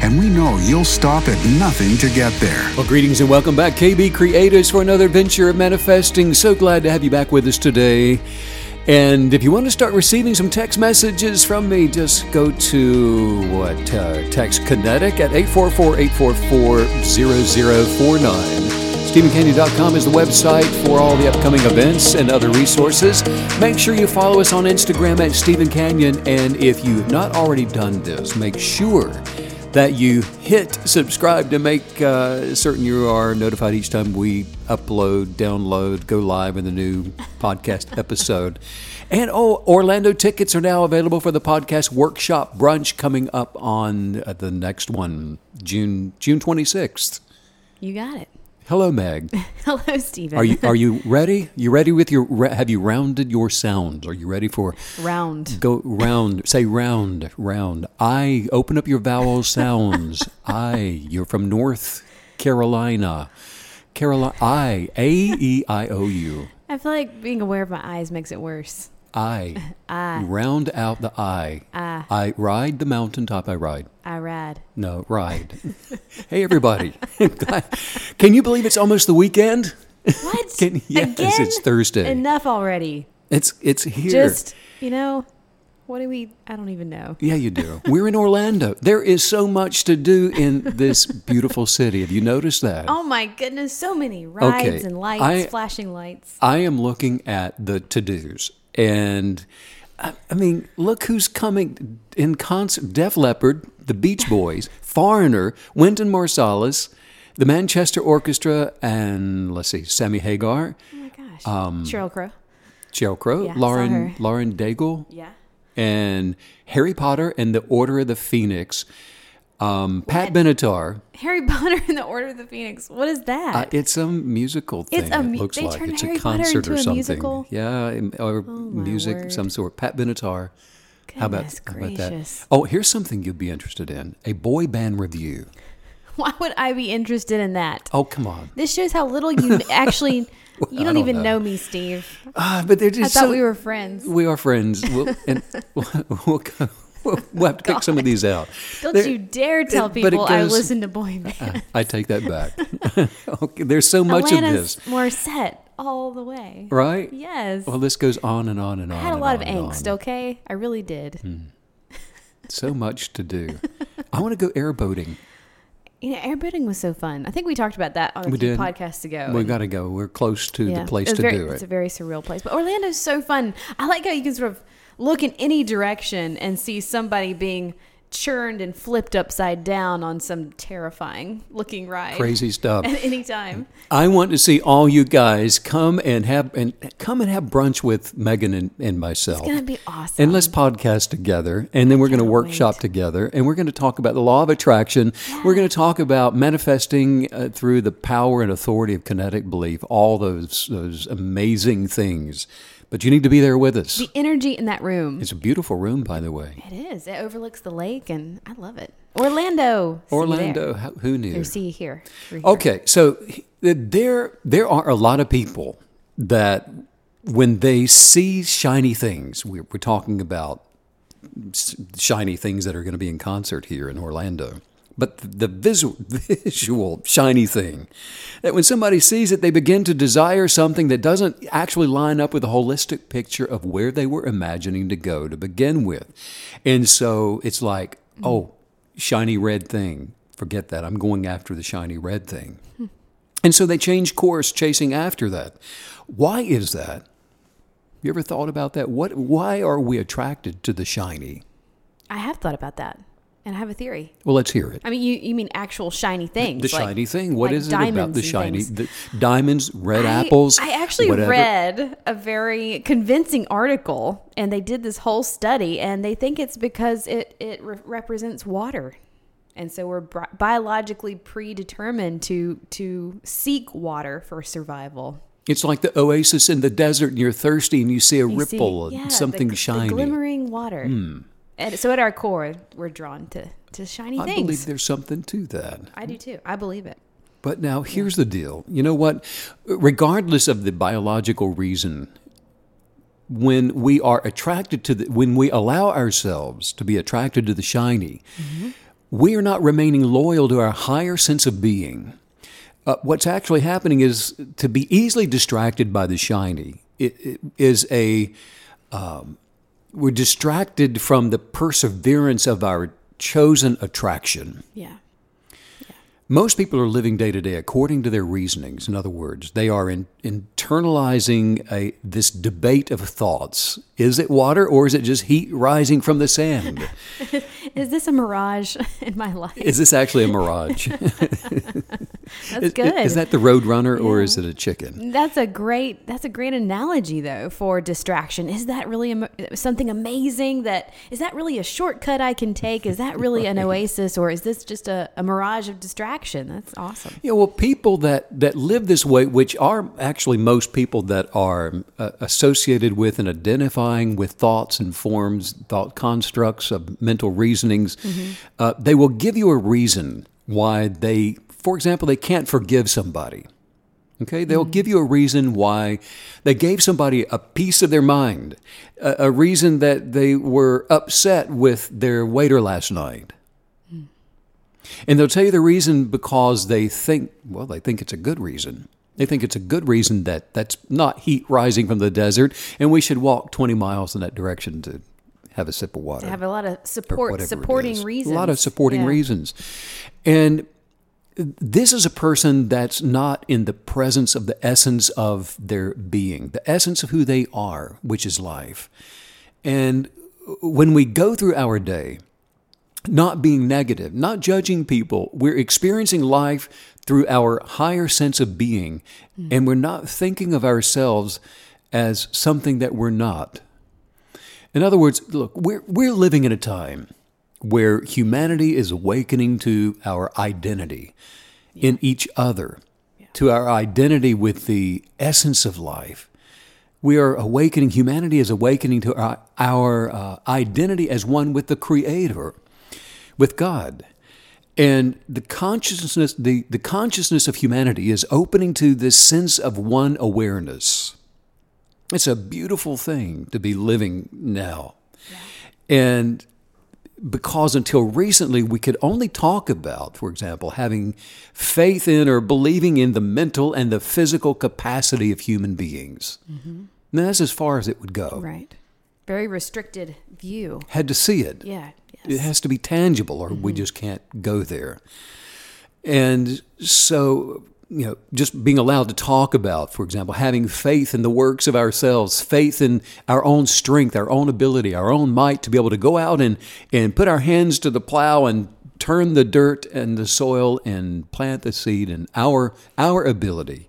and we know you'll stop at nothing to get there. Well, greetings and welcome back, KB Creators, for another adventure of manifesting. So glad to have you back with us today. And if you want to start receiving some text messages from me, just go to Text Kinetic at 844-844-0049. StephenCanyon.com is the website for all the upcoming events and other resources. Make sure you follow us on Instagram at Stephen Canyon. And if you've not already done this, make sure that you hit subscribe to make certain you are notified each time we upload, download, go live in the new podcast episode. And Orlando tickets are now available for the podcast workshop brunch coming up on the next one, June 26th. You got it. Hello, Meg. Hello, Stephen. Are you ready? You ready with your? Have you rounded your sound? Are you ready for round? Go round. Say round, round. I open up your vowel sounds. I. You're from North Carolina. I. A-E-I-O-U. I feel like being aware of my eyes makes it worse. I. Round out the I. I ride the mountaintop. I ride. I ride. No, ride. Hey, everybody. Can you believe it's almost the weekend? What? Yes, again? It's Thursday. Enough already. It's here. Just, what do we... I don't even know. Yeah, you do. We're in Orlando. There is so much to do in this beautiful city. Have you noticed that? Oh, my goodness. So many rides and lights, flashing lights. I am looking at the to-dos. And, I mean, look who's coming in concert. Def Leppard, the Beach Boys, Foreigner, Wynton Marsalis, the Manchester Orchestra, and, Sammy Hagar. Oh, my gosh. Sheryl Crow. Yeah, Lauren Daigle. Yeah. And Harry Potter and the Order of the Phoenix. Pat Benatar. Harry Potter and the Order of the Phoenix. What is that? It's some musical thing. It looks like it's a concert or something. Musical? Yeah, or music of some sort. Pat Benatar. How about that? Oh, here's something you'd be interested in: a boy band review. Why would I be interested in that? Oh, come on! This shows how little you actually. Well, you don't even know me, Steve. But they're just. I thought we were friends. We are friends. We'll go. We'll have to pick some of these out. Don't you dare tell people I listen to boy bands. I take that back. There's so much of this. Morissette all the way. Right? Yes. Well, this goes on and on and on. I had a lot of angst, okay? I really did. So much to do. I want to go airboating. Airboating was so fun. I think we talked about that on a few podcasts ago. We got to go. We're close to the place to do it. It's a very surreal place. But Orlando's so fun. I like how you can sort of look in any direction and see somebody being churned and flipped upside down on some terrifying-looking ride. Crazy stuff. At any time. I want to see all you guys come and have brunch with Megan and myself. It's going to be awesome. And let's podcast together, and then we're going to workshop together, and we're going to talk about the law of attraction. Yeah. We're going to talk about manifesting through the power and authority of kinetic belief, all those amazing things. But you need to be there with us. The energy in that room. It's a beautiful room, by the way. It is. It overlooks the lake, and I love it. Orlando. Who knew? See you here. Okay, so there are a lot of people that when they see shiny things, we're talking about shiny things that are going to be in concert here in Orlando. But the visual shiny thing, that when somebody sees it, they begin to desire something that doesn't actually line up with the holistic picture of where they were imagining to go to begin with. And so it's like, shiny red thing. Forget that. I'm going after the shiny red thing. And so they change course chasing after that. Why is that? You ever thought about that? Why are we attracted to the shiny? I have thought about that. And I have a theory. Well, let's hear it. I mean, you mean actual shiny things. The shiny thing. What is it about the shiny? The diamonds, red apples. I actually read a very convincing article, and they did this whole study, and they think it's because it represents water. And so we're biologically predetermined to seek water for survival. It's like the oasis in the desert, and you're thirsty, and you see a ripple and something shiny. The glimmering water. Mm. And so at our core, we're drawn to shiny things. I believe there's something to that. I do too. I believe it. But now here's the deal. You know what? Regardless of the biological reason, when we are attracted to when we allow ourselves to be attracted to the shiny, mm-hmm. we are not remaining loyal to our higher sense of being. What's actually happening is to be easily distracted by the shiny. It is we're distracted from the perseverance of our chosen attraction. Yeah. Most people are living day to day according to their reasonings. In other words, they are internalizing this debate of thoughts. Is it water or is it just heat rising from the sand? Is this a mirage in my life? Is this actually a mirage? That's good. Is that the roadrunner or is it a chicken? That's a great analogy, though, for distraction. Is that really something amazing? Is that really a shortcut I can take? Is that really an oasis, or is this just a mirage of distraction? That's awesome. Yeah, well, people that live this way, which are actually most people that are associated with and identifying with thoughts and forms, thought constructs of mental reasonings, mm-hmm. They will give you a reason why they... For example, they can't forgive somebody. Okay, they'll mm-hmm. give you a reason why they gave somebody a piece of their mind, a reason that they were upset with their waiter last night. Mm. And they'll tell you the reason because they think it's a good reason. They think it's a good reason that that's not heat rising from the desert, and we should walk 20 miles in that direction to have a sip of water. They have a lot of supporting reasons. A lot of supporting reasons. And this is a person that's not in the presence of the essence of their being, the essence of who they are, which is life. And when we go through our day, not being negative, not judging people, we're experiencing life through our higher sense of being, mm-hmm. and we're not thinking of ourselves as something that we're not. In other words, look, we're living in a time where humanity is awakening to our identity in each other, to our identity with the essence of life. We are awakening, humanity is awakening to our identity as one with the Creator, with God. And the consciousness of humanity is opening to this sense of one awareness. It's a beautiful thing to be living now. Yeah. And because until recently, we could only talk about, for example, having faith in or believing in the mental and the physical capacity of human beings. Mm-hmm. Now, that's as far as it would go. Right. Very restricted view. Had to see it. Yeah. Yes. It has to be tangible or mm-hmm. we just can't go there. And so... You know, just being allowed to talk about, for example, having faith in the works of ourselves, faith in our own strength, our own ability, our own might to be able to go out and put our hands to the plow and turn the dirt and the soil and plant the seed in our ability.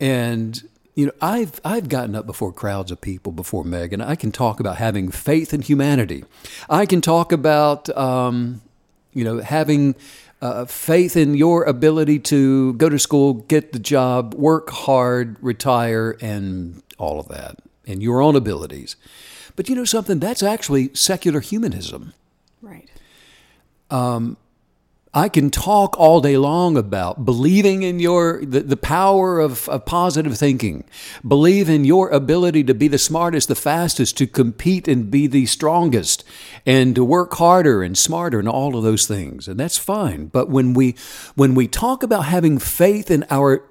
And you know, I've gotten up before crowds of people before, Meg, and I can talk about having faith in humanity. I can talk about having faith in your ability to go to school, get the job, work hard, retire, and all of that, and your own abilities. But you know something? That's actually secular humanism. Right. I can talk all day long about believing in the power of positive thinking, believe in your ability to be the smartest, the fastest, to compete and be the strongest, and to work harder and smarter and all of those things. And that's fine. But when we talk about having faith in our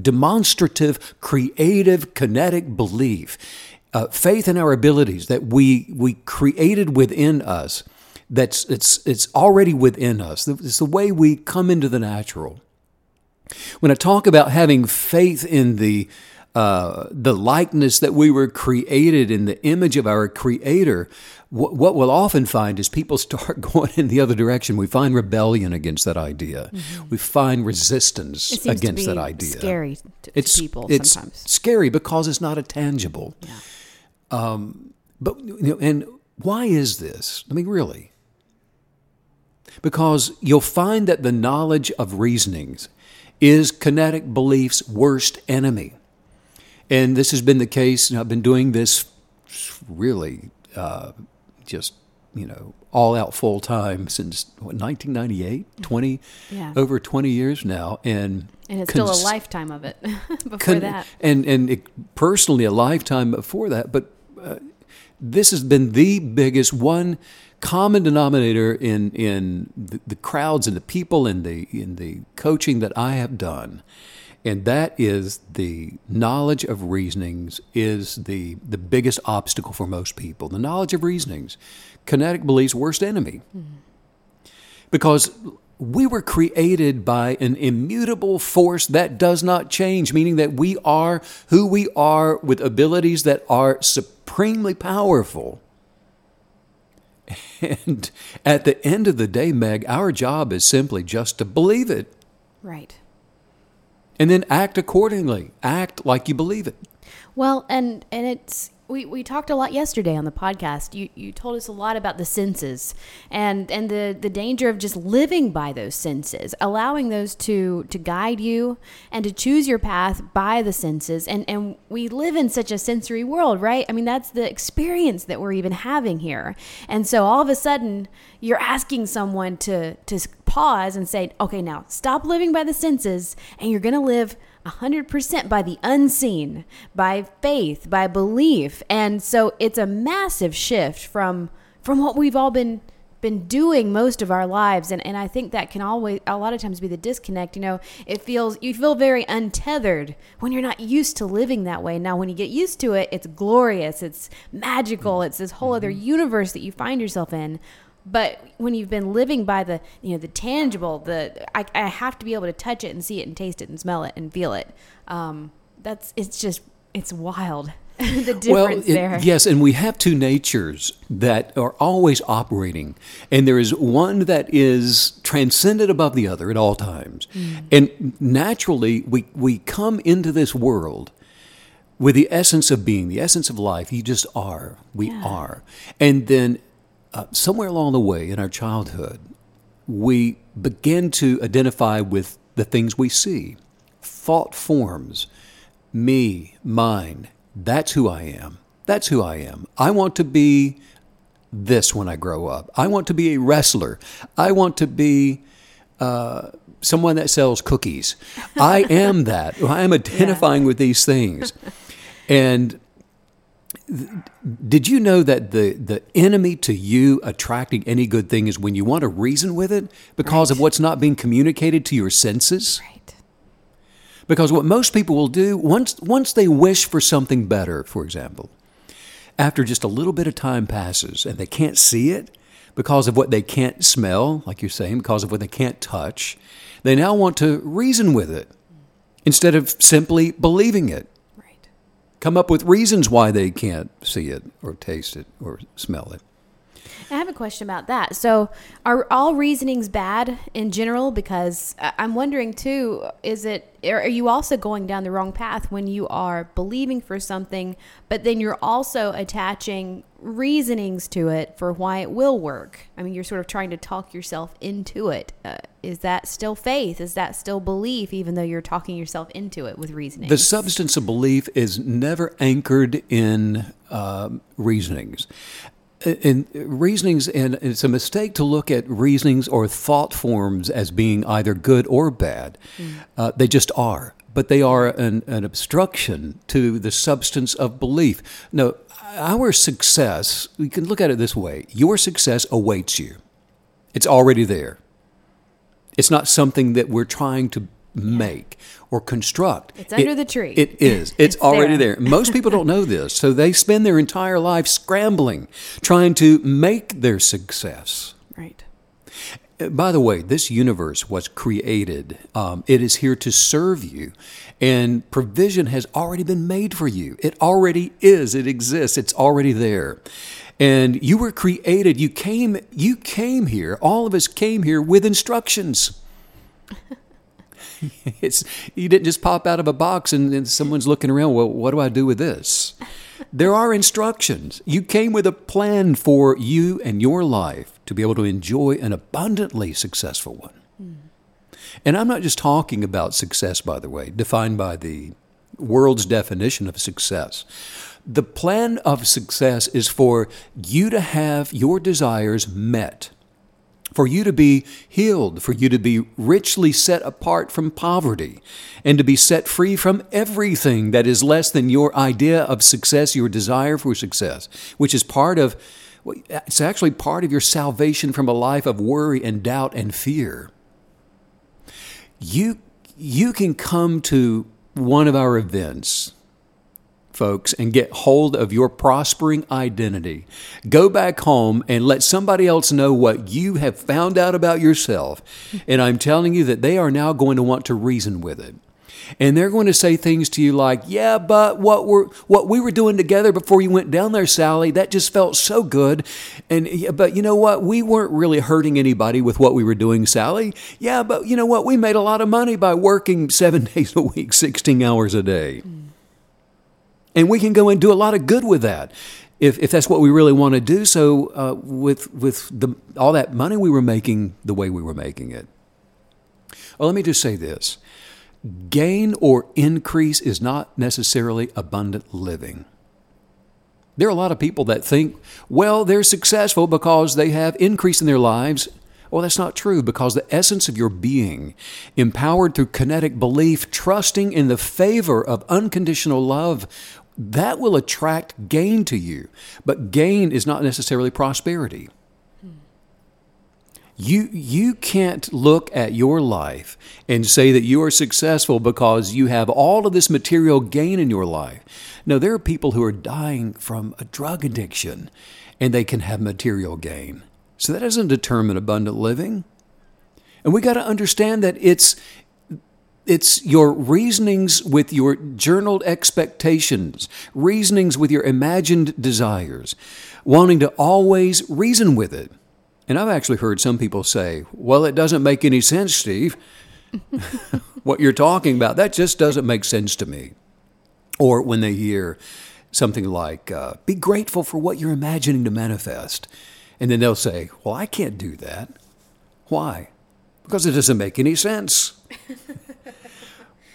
demonstrative, creative, kinetic belief, faith in our abilities that we created within us, it's already within us. It's the way we come into the natural. When I talk about having faith in the likeness that we were created in the image of our Creator, what we'll often find is people start going in the other direction. We find rebellion against that idea. Mm-hmm. We find resistance against that idea. Scary to people sometimes. It's scary because it's not a tangible. Yeah. But you know, and why is this? I mean, really. Because you'll find that the knowledge of reasonings is kinetic belief's worst enemy. And this has been the case, and I've been doing this really just, you know, all out full time since, what, 1998, over 20 years now. And it's still a lifetime of it before that. And personally a lifetime before that. But this has been the biggest one common denominator in the crowds and the people and in the coaching that I have done. And that is the knowledge of reasonings is the biggest obstacle for most people. The knowledge of reasonings, kinetic belief's worst enemy. Mm-hmm. Because we were created by an immutable force that does not change, meaning that we are who we are with abilities that are supremely powerful. And at the end of the day, Meg, our job is simply just to believe it. Right. And then act accordingly. Act like you believe it. Well, and it's we talked a lot yesterday on the podcast. You told us a lot about the senses and the danger of just living by those senses, allowing those to guide you and to choose your path by the senses. And we live in such a sensory world, right? I mean, that's the experience that we're even having here. And so all of a sudden, you're asking someone to pause and say, okay, now stop living by the senses, and you're going to live 100% by the unseen, by faith, by belief. And so it's a massive shift from what we've all been doing most of our lives. And I think that can always, a lot of times, be the disconnect. You know, you feel very untethered when you're not used to living that way. Now, when you get used to it, it's glorious, it's magical, it's this whole other universe that you find yourself in. But when you've been living by the, you know, the tangible, I have to be able to touch it and see it and taste it and smell it and feel it. It's wild. The difference there. Yes, and we have two natures that are always operating, and there is one that is transcendent above the other at all times. Mm. And naturally, we come into this world with the essence of being, the essence of life. You just are. We are, and then. Somewhere along the way in our childhood, we begin to identify with the things we see. Thought forms, me, mine, that's who I am. That's who I am. I want to be this when I grow up. I want to be a wrestler. I want to be someone that sells cookies. I am that. I am identifying with these things. And did you know that the enemy to you attracting any good thing is when you want to reason with it because of what's not being communicated to your senses? Right. Because what most people will do, once they wish for something better, for example, after just a little bit of time passes and they can't see it because of what they can't smell, like you're saying, because of what they can't touch, they now want to reason with it instead of simply believing it. Come up with reasons why they can't see it or taste it or smell it. I have a question about that. So are all reasonings bad in general? Because I'm wondering too, are you also going down the wrong path when you are believing for something, but then you're also attaching reasonings to it for why it will work? I mean, you're sort of trying to talk yourself into it. Is that still faith? Is that still belief, even though you're talking yourself into it with reasoning? The substance of belief is never anchored in reasonings. And reasonings, and it's a mistake to look at reasonings or thought forms as being either good or bad. Mm. They just are, but they are an obstruction to the substance of belief. No, our success, you can look at it this way. Your success awaits you. It's already there. It's not something that we're trying to make or construct. It's under the tree. It is. It's already there. Most people don't know this, so they spend their entire life scrambling, trying to make their success. Right. By the way, this universe was created. It is here to serve you, and provision has already been made for you. It already is. It exists. It's already there. And you were created. You came here. All of us came here with instructions. You didn't just pop out of a box and someone's looking around, well, what do I do with this? There are instructions. You came with a plan for you and your life to be able to enjoy an abundantly successful one. Mm. And I'm not just talking about success, by the way, defined by the world's definition of success. The plan of success is for you to have your desires met, for you to be healed, for you to be richly set apart from poverty, and to be set free from everything that is less than your idea of success, your desire for success, which is part of, it's actually part of your salvation from a life of worry and doubt and fear. You can come to one of our events, folks, and get hold of your prospering identity. Go back home and let somebody else know what you have found out about yourself. And I'm telling you that they are now going to want to reason with it. And they're going to say things to you like, yeah, but what we were doing together before you went down there, Sally, that just felt so good. And but you know what? We weren't really hurting anybody with what we were doing, Sally. Yeah, but you know what? We made a lot of money by working 7 days a week, 16 hours a day. Mm. And we can go and do a lot of good with that if that's what we really want to do. So with all that money we were making the way we were making it. Well, let me just say this. Gain or increase is not necessarily abundant living. There are a lot of people that think, well, they're successful because they have increase in their lives. Well, that's not true, because the essence of your being, empowered through kinetic belief, trusting in the favor of unconditional love, that will attract gain to you. But gain is not necessarily prosperity. You can't look at your life and say that you are successful because you have all of this material gain in your life. No, there are people who are dying from a drug addiction, and they can have material gain. So that doesn't determine abundant living. And we got to understand that it's your reasonings with your journaled expectations, reasonings with your imagined desires, wanting to always reason with it. And I've actually heard some people say, well, it doesn't make any sense, Steve, what you're talking about. That just doesn't make sense to me. Or when they hear something like, be grateful for what you're imagining to manifest. And then they'll say, well, I can't do that. Why? Because it doesn't make any sense.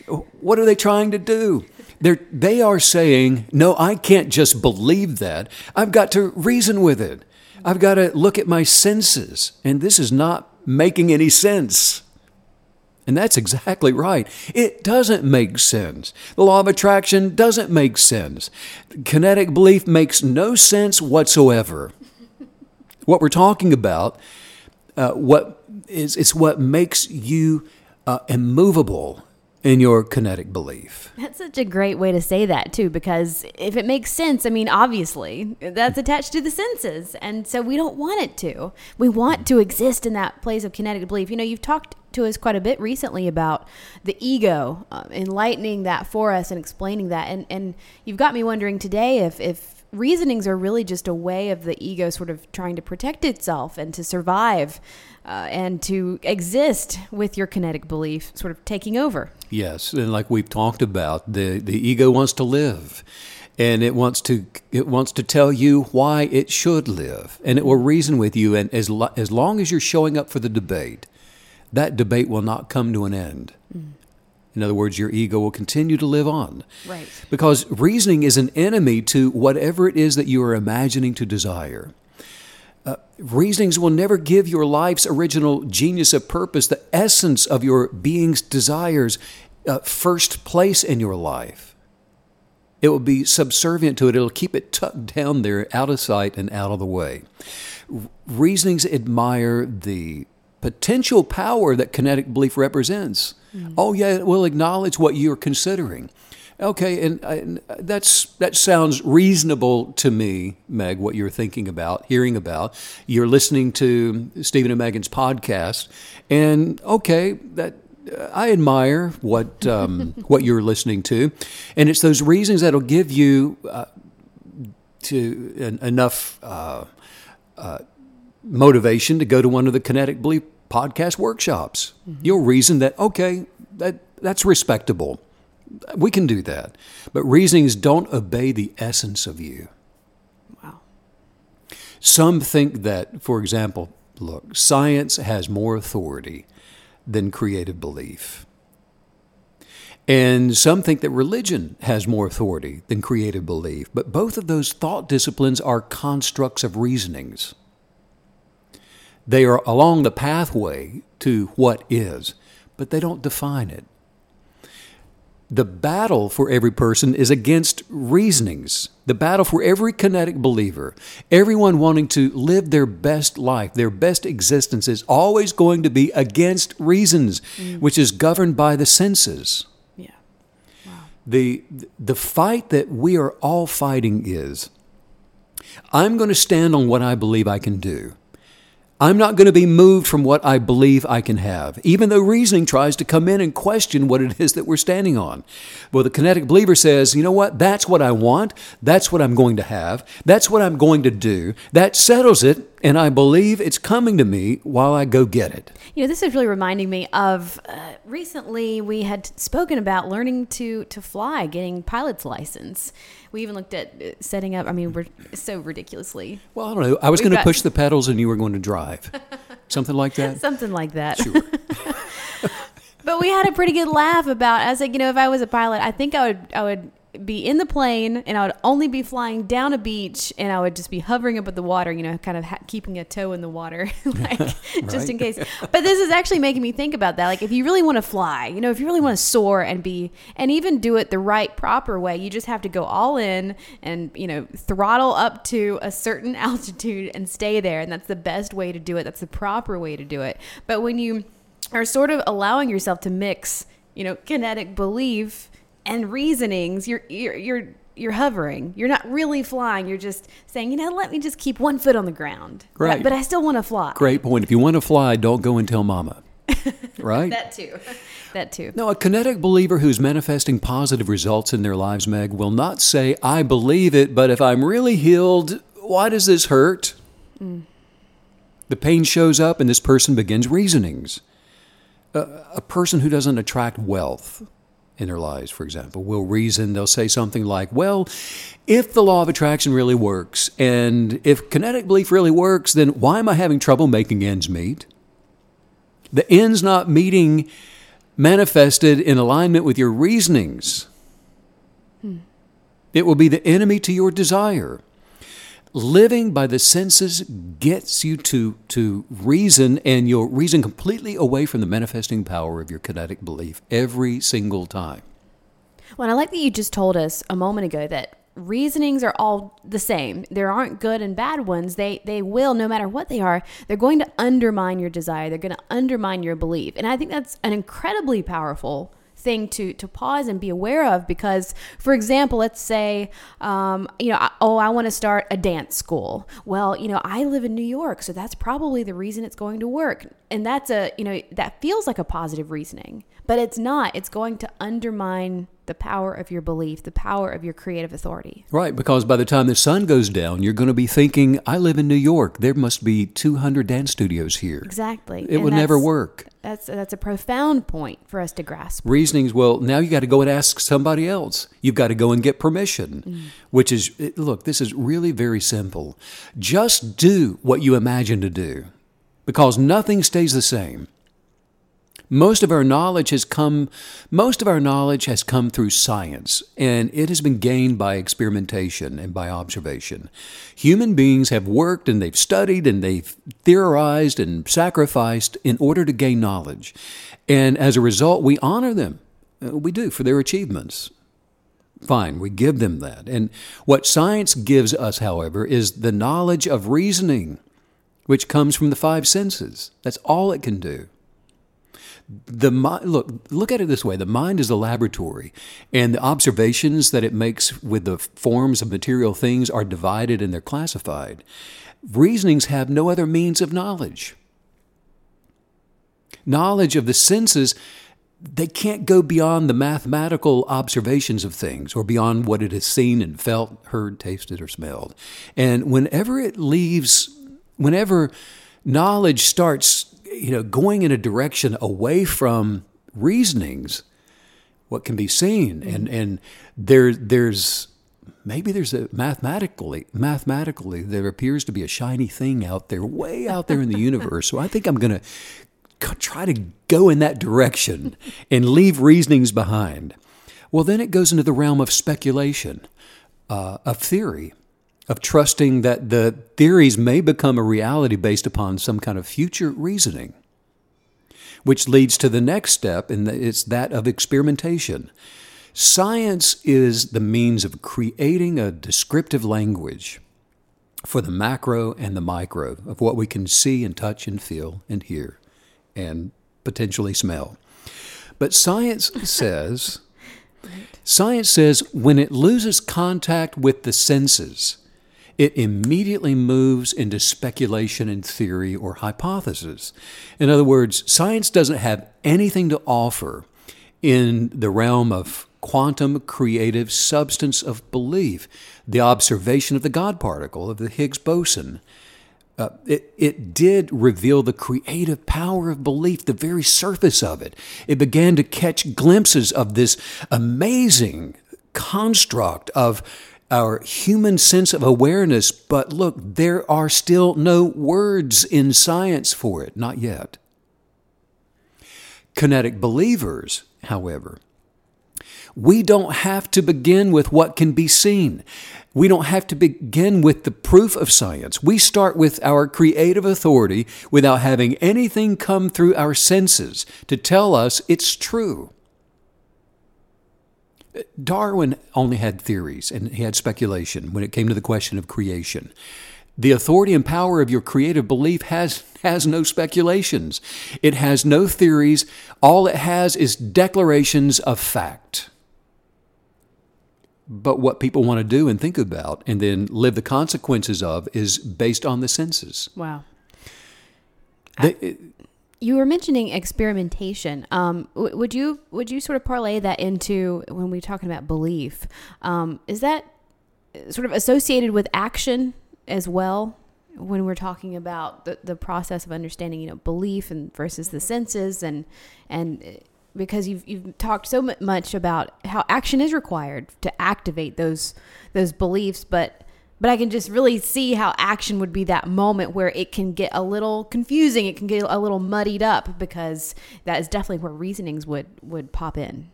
What are they trying to do? They are saying, no, I can't just believe that. I've got to reason with it. I've got to look at my senses, and this is not making any sense. And that's exactly right. It doesn't make sense. The law of attraction doesn't make sense. Kinetic belief makes no sense whatsoever. What we're talking about, it's what makes you immovable in your kinetic belief. That's such a great way to say that, too, because if it makes sense, I mean, obviously, that's attached to the senses. And so we don't want it to. We want to exist in that place of kinetic belief. You know, you've talked to us quite a bit recently about the ego, enlightening that for us and explaining that. And you've got me wondering today if reasonings are really just a way of the ego sort of trying to protect itself and to survive and to exist with your kinetic belief sort of taking over. Yes, and like we've talked about, the ego wants to live, and it wants to tell you why it should live, and it will reason with you. And as long as you're showing up for the debate, that debate will not come to an end. Mm. In other words, your ego will continue to live on. Right. Because reasoning is an enemy to whatever it is that you are imagining to desire. Reasonings will never give your life's original genius of purpose, the essence of your being's desires, first place in your life. It will be subservient to it. It'll keep it tucked down there, out of sight and out of the way. Reasonings admire the potential power that kinetic belief represents. Oh, yeah, we'll acknowledge what you're considering. Okay, and that sounds reasonable to me, Meg, what you're thinking about, hearing about. You're listening to Stephen and Megan's podcast, and okay, that I admire what you're listening to. And it's those reasons that'll give you enough motivation to go to one of the kinetic belief podcast workshops. Mm-hmm. You'll reason that, okay, that's respectable. We can do that. But reasonings don't obey the essence of you. Wow. Some think that, for example, look, science has more authority than creative belief. And some think that religion has more authority than creative belief, but both of those thought disciplines are constructs of reasonings. They are along the pathway to what is, but they don't define it. The battle for every person is against reasonings. The battle for every kinetic believer, everyone wanting to live their best life, their best existence, is always going to be against reasons, which is governed by the senses. The fight that we are all fighting is, I'm going to stand on what I believe I can do. I'm not going to be moved from what I believe I can have, even though reasoning tries to come in and question what it is that we're standing on. Well, the kinetic believer says, you know what? That's what I want. That's what I'm going to have. That's what I'm going to do. That settles it, and I believe it's coming to me while I go get it. You know, this is really reminding me of recently we had spoken about learning to fly, getting pilot's license. We even looked at setting up, I mean, we're so ridiculously. Well, I don't know. I was going to push the pedals and you were going to drive. Something like that? Something like that. Sure. But we had a pretty good laugh about, I was like, you know, if I was a pilot, I think I would be in the plane and I would only be flying down a beach and I would just be hovering above the water, you know, kind of keeping a toe in the water, like right? Just in case. But this is actually making me think about that. Like if you really want to fly, you know, if you really want to soar and even do it the right, proper way, you just have to go all in and, you know, throttle up to a certain altitude and stay there. And that's the best way to do it. That's the proper way to do it. But when you are sort of allowing yourself to mix, you know, kinetic belief and reasonings, you're hovering. You're not really flying. You're just saying, you know, let me just keep one foot on the ground. Right. But I still want to fly. Great point. If you want to fly, don't go and tell mama. Right? That too. No, a kinetic believer who's manifesting positive results in their lives, Meg, will not say, I believe it, but if I'm really healed, why does this hurt? The pain shows up and this person begins reasonings. A person who doesn't attract wealth in their lives, for example, will reason. They'll say something like, well, if the law of attraction really works and if kinetic belief really works, then why am I having trouble making ends meet? The ends not meeting manifested in alignment with your reasonings. It will be the enemy to your desire. Living by the senses gets you to reason, and you'll reason completely away from the manifesting power of your kinetic belief every single time. Well, and I like that you just told us a moment ago that reasonings are all the same. There aren't good and bad ones. They will, no matter what they are, they're going to undermine your desire. They're going to undermine your belief. And I think that's an incredibly powerful thing to pause and be aware of, because, for example, let's say, you know, I want to start a dance school. Well, you know, I live in New York, so that's probably the reason it's going to work. And that's that feels like a positive reasoning, but it's not. It's going to undermine the power of your belief, the power of your creative authority. Right, because by the time the sun goes down, you're going to be thinking, I live in New York. There must be 200 dance studios here. Exactly. It would never work. That's a profound point for us to grasp. Reasonings, well, now you got to go and ask somebody else. You've got to go and get permission, which is, look, this is really very simple. Just do what you imagine to do, because nothing stays the same. Most of our knowledge has come through science, and it has been gained by experimentation and by observation. Human beings have worked and they've studied and they've theorized and sacrificed in order to gain knowledge. And as a result, we honor them. We do, for their achievements. Fine, we give them that. And what science gives us, however, is the knowledge of reasoning, which comes from the five senses. That's all it can do. Look at it this way. The mind is the laboratory, and the observations that it makes with the forms of material things are divided and they're classified. Reasonings have no other means of knowledge. Knowledge of the senses, they can't go beyond the mathematical observations of things or beyond what it has seen and felt, heard, tasted, or smelled. And whenever knowledge starts going in a direction away from reasonings, what can be seen, and there appears to be a shiny thing out there, way out there in the universe. So I think I'm going to try to go in that direction and leave reasonings behind. Well, then it goes into the realm of speculation, of theory, of trusting that the theories may become a reality based upon some kind of future reasoning, which leads to the next step, and it's that of experimentation. Science is the means of creating a descriptive language for the macro and the micro of what we can see and touch and feel and hear and potentially smell. But science says, when it loses contact with the senses, it immediately moves into speculation and theory or hypothesis. In other words, science doesn't have anything to offer in the realm of quantum creative substance of belief, the observation of the God particle, of the Higgs boson. It did reveal the creative power of belief, the very surface of it. It began to catch glimpses of this amazing construct of our human sense of awareness, but look, there are still no words in science for it, not yet. Kinetic believers, however, we don't have to begin with what can be seen. We don't have to begin with the proof of science. We start with our creative authority without having anything come through our senses to tell us it's true. Darwin only had theories, and he had speculation when it came to the question of creation. The authority and power of your creative belief has no speculations. It has no theories. All it has is declarations of fact. But what people want to do and think about and then live the consequences of is based on the senses. Wow. You were mentioning experimentation. Would you sort of parlay that into when we're talking about belief? Is that sort of associated with action as well when we're talking about the process of understanding, belief and versus the senses and because you've talked so much about how action is required to activate those beliefs, but I can just really see how action would be that moment where it can get a little confusing. It can get a little muddied up because that is definitely where reasonings would pop in.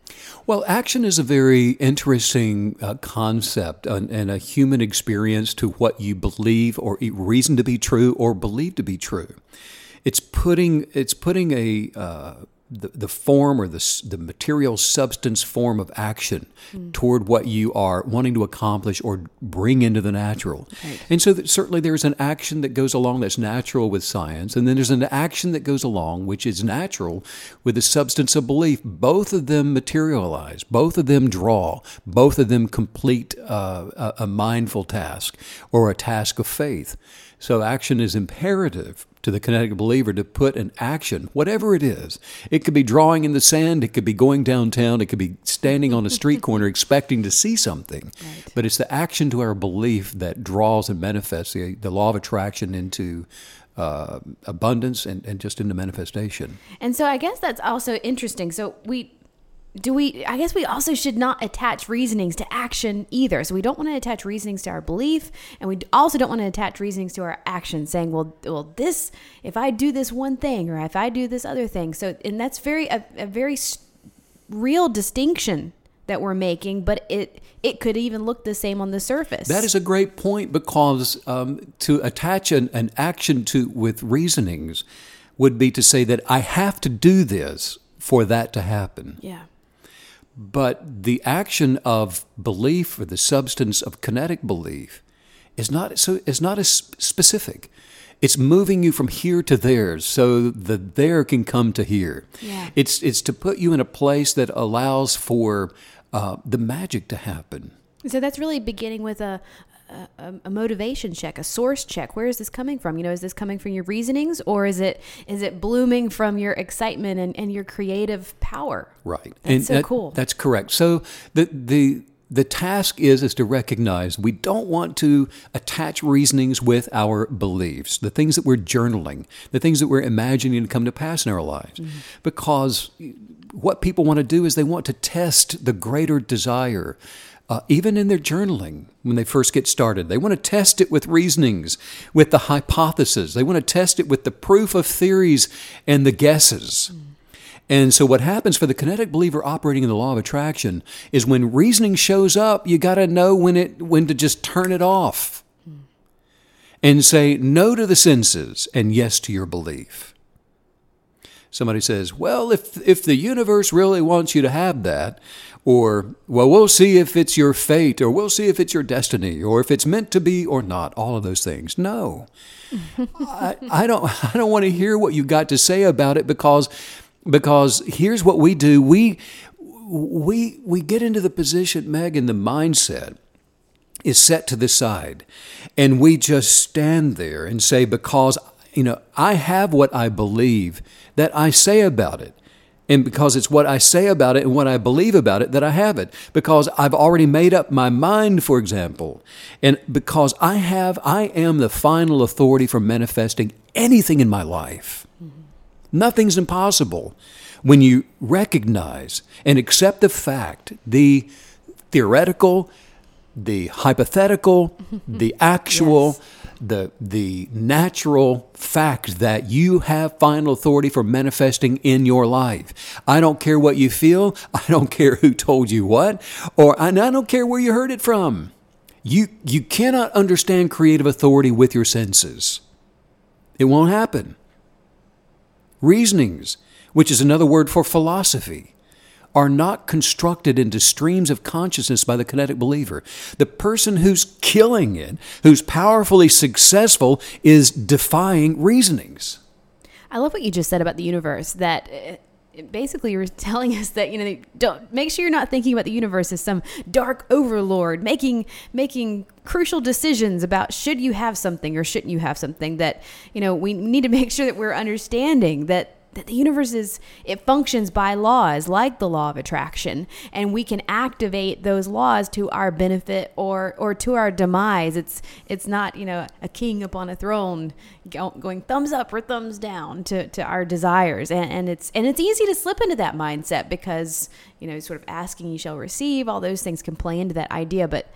Well, action is a very interesting concept and a human experience to what you believe or reason to be true or believe to be true. It's putting a the form or the material substance form of action toward what you are wanting to accomplish or bring into the natural. Right. And so certainly there's an action that goes along that's natural with science, and then there's an action that goes along which is natural with the substance of belief. Both of them materialize. Both of them draw. Both of them complete a mindful task or a task of faith. So action is imperative to the kinetic believer to put an action, whatever it is. It could be drawing in the sand, it could be going downtown, it could be standing on a street corner expecting to see something. Right. But it's the action to our belief that draws and manifests the law of attraction into abundance and just into manifestation. And so I guess that's also interesting. So I guess we also should not attach reasonings to action either. So we don't want to attach reasonings to our belief, and we also don't want to attach reasonings to our action, saying, well, this, if I do this one thing, or if I do this other thing. So, and that's a very real distinction that we're making, but it could even look the same on the surface. That is a great point, because to attach an action to with reasonings would be to say that I have to do this for that to happen. Yeah. But the action of belief or the substance of kinetic belief is not as specific. It's moving you from here to there so the there can come to here. Yeah. It's to put you in a place that allows for the magic to happen. So that's really beginning with a motivation check, a source check. Where is this coming from? Is this coming from your reasonings, or is it blooming from your excitement and your creative power? Right. Cool. That's correct. So the task is to recognize we don't want to attach reasonings with our beliefs, the things that we're journaling, the things that we're imagining to come to pass in our lives, because what people want to do is they want to test the greater desire even in their journaling, when they first get started. They want to test it with reasonings, with the hypothesis. They want to test it with the proof of theories and the guesses. And so what happens for the kinetic believer operating in the law of attraction is when reasoning shows up, you got to know when to just turn it off and say no to the senses and yes to your belief. Somebody says, well, if the universe really wants you to have that, or, well, we'll see if it's your fate, or we'll see if it's your destiny, or if it's meant to be or not, all of those things. No, I don't want to hear what you got to say about it, because here's what we do. We get into the position, Meg, and the mindset is set to the side, and we just stand there and say, because, you know, I have what I believe that I say about it. And because it's what I say about it and what I believe about it that I have it. Because I've already made up my mind, for example. And because I am the final authority for manifesting anything in my life. Nothing's impossible when you recognize and accept the fact, the theoretical, the hypothetical, the actual, yes, the natural fact that you have final authority for manifesting in your life. I don't care what you feel. I don't care who told you what, and I don't care where you heard it from. You cannot understand creative authority with your senses. It won't happen. Reasonings, which is another word for philosophy, are not constructed into streams of consciousness by the kinetic believer. The person who's killing it, who's powerfully successful, is defying reasonings. I love what you just said about the universe, that basically you're telling us that, you know, don't make sure you're not thinking about the universe as some dark overlord making crucial decisions about should you have something or shouldn't you have something. That, you know, we need to make sure that we're understanding that the universe functions by laws like the law of attraction, and we can activate those laws to our benefit or to our demise. It's not, you know, a king upon a throne going thumbs up or thumbs down to our desires, and it's easy to slip into that mindset because, you know, sort of asking you shall receive, all those things can play into that idea. But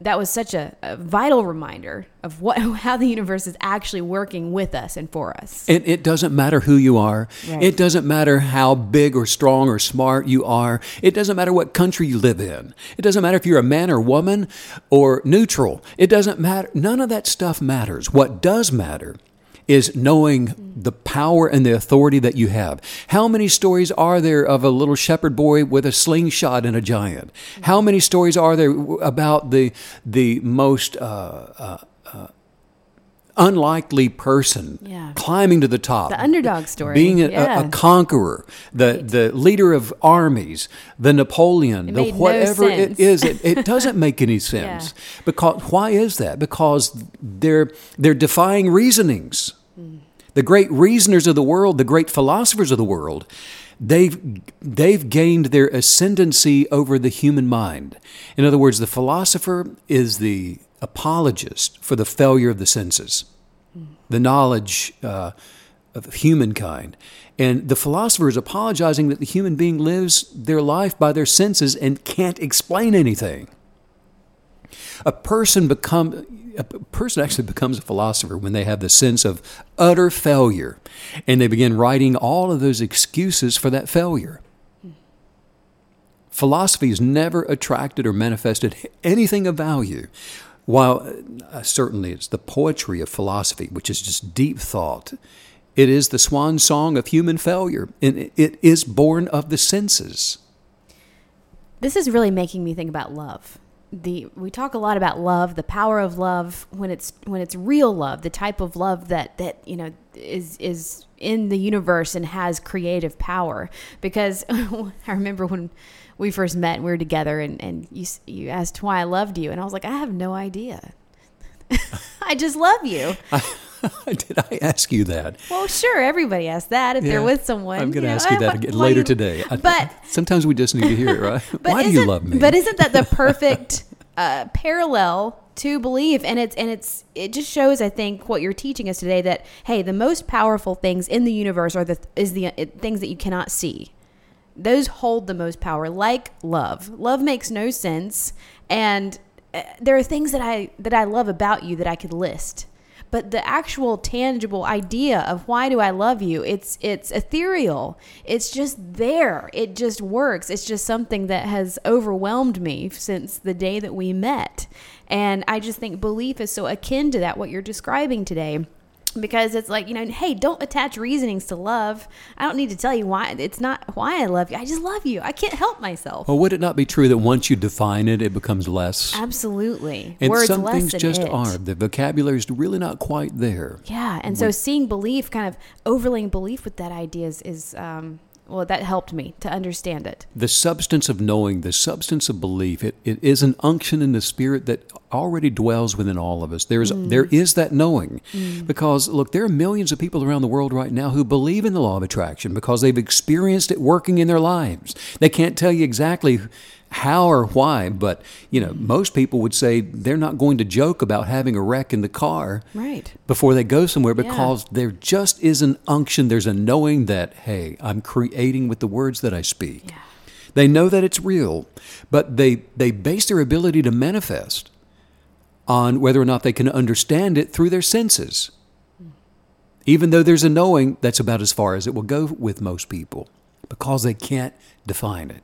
that was such a vital reminder of how the universe is actually working with us and for us. And it doesn't matter who you are. Right. It doesn't matter how big or strong or smart you are. It doesn't matter what country you live in. It doesn't matter if you're a man or woman or neutral. It doesn't matter. None of that stuff matters. What does matter is knowing the power and the authority that you have. How many stories are there of a little shepherd boy with a slingshot and a giant? How many stories are there about the most unlikely person, yeah, climbing to the top? The underdog story. Being a conqueror, the leader of armies, the Napoleon, the whatever no it is. It doesn't make any sense. Yeah. Because why is that? Because they're defying reasonings. The great reasoners of the world, the great philosophers of the world, they've gained their ascendancy over the human mind. In other words, the philosopher is the apologist for the failure of the senses, the knowledge of humankind. And the philosopher is apologizing that the human being lives their life by their senses and can't explain anything. A person actually becomes a philosopher when they have the sense of utter failure, and they begin writing all of those excuses for that failure. Philosophy has never attracted or manifested anything of value, while certainly it's the poetry of philosophy, which is just deep thought. It is the swan song of human failure, and it is born of the senses. This is really making me think about love. We talk a lot about love, the power of love when it's real love, the type of love that you know is in the universe and has creative power. Because I remember when we first met, and we were together, and you asked why I loved you, and I was like, I have no idea. I just love you. Did I ask you that? Well, sure. Everybody asks that if they're with someone. I'm going to ask you that again later today. But sometimes we just need to hear it, right? Why do you love me? But isn't that the perfect parallel to belief? And it just shows, I think, what you're teaching us today, that hey, the most powerful things in the universe are the things that you cannot see. those hold the most power, like love. Love makes no sense, and there are things that I love about you that I could list. But the actual tangible idea of why do I love you, it's ethereal. It's just there. It just works. It's just something that has overwhelmed me since the day that we met. And I just think belief is so akin to that, what you're describing today. Because it's like, hey, don't attach reasonings to love. I don't need to tell you why. It's not why I love you. I just love you. I can't help myself. Well, would it not be true that once you define it, it becomes less? Absolutely. And words some less things than just it. Are. The vocabulary is really not quite there. Yeah. And so seeing belief, kind of overlaying belief with that idea is that helped me to understand it. The substance of knowing, the substance of belief, it is an unction in the spirit that already dwells within all of us. There is that knowing. Mm. Because, look, there are millions of people around the world right now who believe in the law of attraction because they've experienced it working in their lives. They can't tell you exactly how or why, but, most people would say they're not going to joke about having a wreck in the car before they go somewhere because there just is an unction. There's a knowing that, hey, I'm creating with the words that I speak. Yeah. They know that it's real, but they base their ability to manifest on whether or not they can understand it through their senses. Mm. Even though there's a knowing, that's about as far as it will go with most people because they can't define it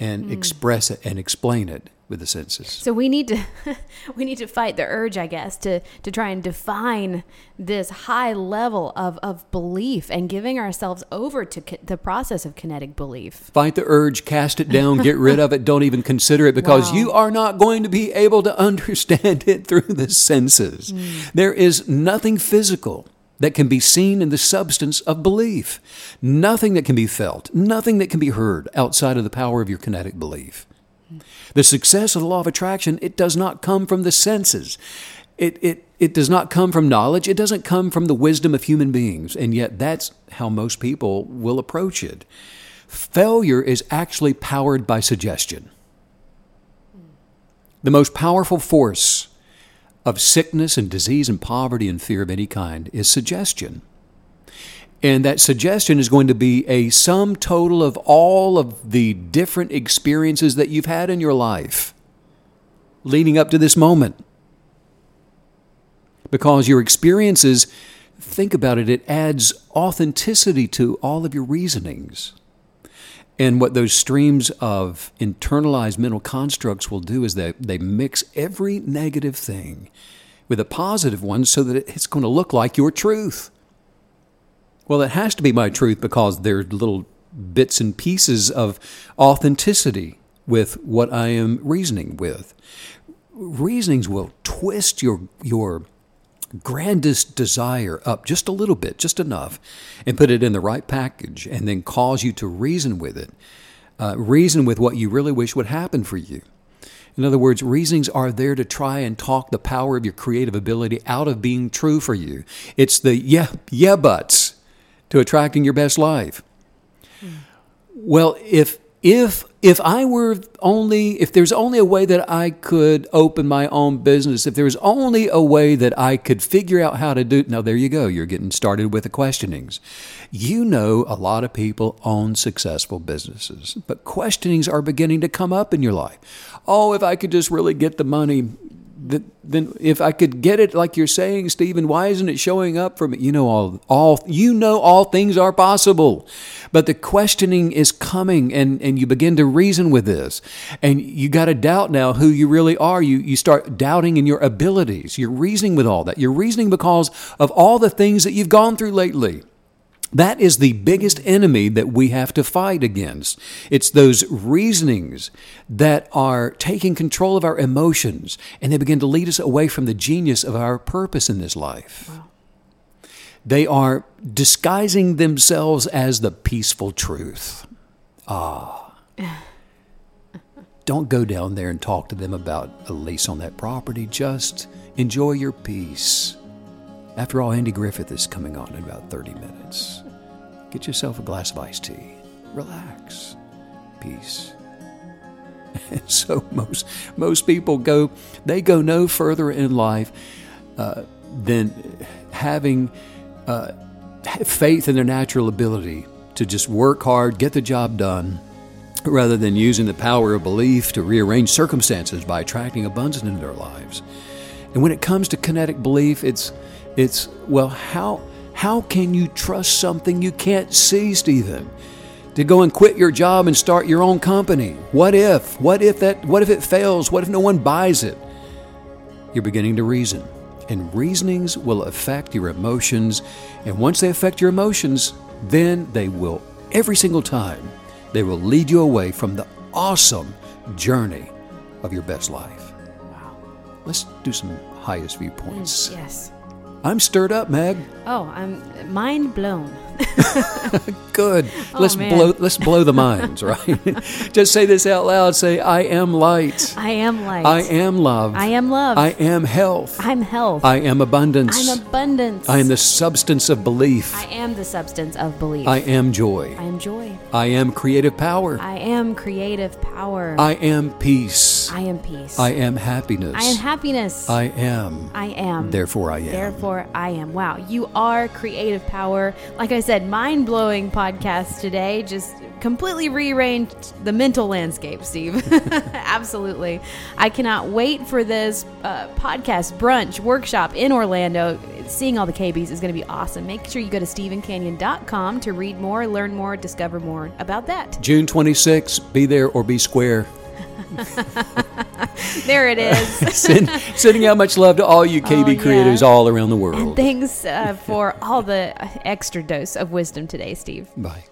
and express it and explain it with the senses. So we need to fight the urge, I guess, to try and define this high level of belief and giving ourselves over to the process of kinetic belief. Fight the urge, cast it down, get rid of it, don't even consider it because you are not going to be able to understand it through the senses. Mm. There is nothing physical that can be seen in the substance of belief. Nothing that can be felt, nothing that can be heard outside of the power of your kinetic belief. The success of the law of attraction, it does not come from the senses. It does not come from knowledge. It doesn't come from the wisdom of human beings. And yet that's how most people will approach it. Failure is actually powered by suggestion. The most powerful force of sickness and disease and poverty and fear of any kind is suggestion. And that suggestion is going to be a sum total of all of the different experiences that you've had in your life leading up to this moment. Because your experiences, think about it, it adds authenticity to all of your reasonings. And what those streams of internalized mental constructs will do is that they mix every negative thing with a positive one so that it's going to look like your truth. Well, it has to be my truth because there are little bits and pieces of authenticity with what I am reasoning with. Reasonings will twist your grandest desire up just a little bit, just enough, and put it in the right package and then cause you to reason with it. Reason with what you really wish would happen for you. In other words, reasonings are there to try and talk the power of your creative ability out of being true for you. It's the buts to attracting your best life. Mm. Well, if there's only a way that I could open my own business, if there's only a way that I could figure out how to do it, now there you go, you're getting started with the questionings. A lot of people own successful businesses, but questionings are beginning to come up in your life. Oh, if I could just really get the money, then if I could get it like you're saying, Stephen, why isn't it showing up for me? All things are possible. But the questioning is coming, and you begin to reason with this. And you got to doubt now who you really are. You start doubting in your abilities. You're reasoning with all that. You're reasoning because of all the things that you've gone through lately. That is the biggest enemy that we have to fight against. It's those reasonings that are taking control of our emotions, and they begin to lead us away from the genius of our purpose in this life. Wow. They are disguising themselves as the peaceful truth. Don't go down there and talk to them about a lease on that property. Just enjoy your peace. After all, Andy Griffith is coming on in about 30 minutes. Get yourself a glass of iced tea. Relax. Peace. And so most people go no further in life than having faith in their natural ability to just work hard, get the job done, rather than using the power of belief to rearrange circumstances by attracting abundance into their lives. And when it comes to kinetic belief, it's well, how can you trust something you can't see, Stephen? To go and quit your job and start your own company. What if? What if it fails? What if no one buys it? You're beginning to reason. And reasonings will affect your emotions. And once they affect your emotions, then they will, every single time, they will lead you away from the awesome journey of your best life. Wow. Let's do some highest viewpoints. Yes. I'm stirred up, Meg. Oh, I'm mind blown. Good. Oh, let's blow the minds, right? Just say this out loud. Say, I am light. I am light. I am love. I am love. I am health. I'm health. I am abundance. I'm abundance. I am the substance of belief. I am the substance of belief. I am joy. I am joy. I am creative power. I am creative power. I am peace. I am peace. I am happiness. I am happiness. I am. I am. Therefore I am. Therefore I am. Wow. You are creative power. Like I said, mind-blowing podcast today, just completely rearranged the mental landscape, Steve. Absolutely. I cannot wait for this podcast brunch workshop in Orlando. Seeing all the KBs is going to be awesome. Make sure you go to StephenCanyon.com to read more, learn more, discover more about that. June 26th, be there or be square. There it is. Sending out much love to all you KB creators all around the world. And thanks for all the extra dose of wisdom today, Steve. Bye.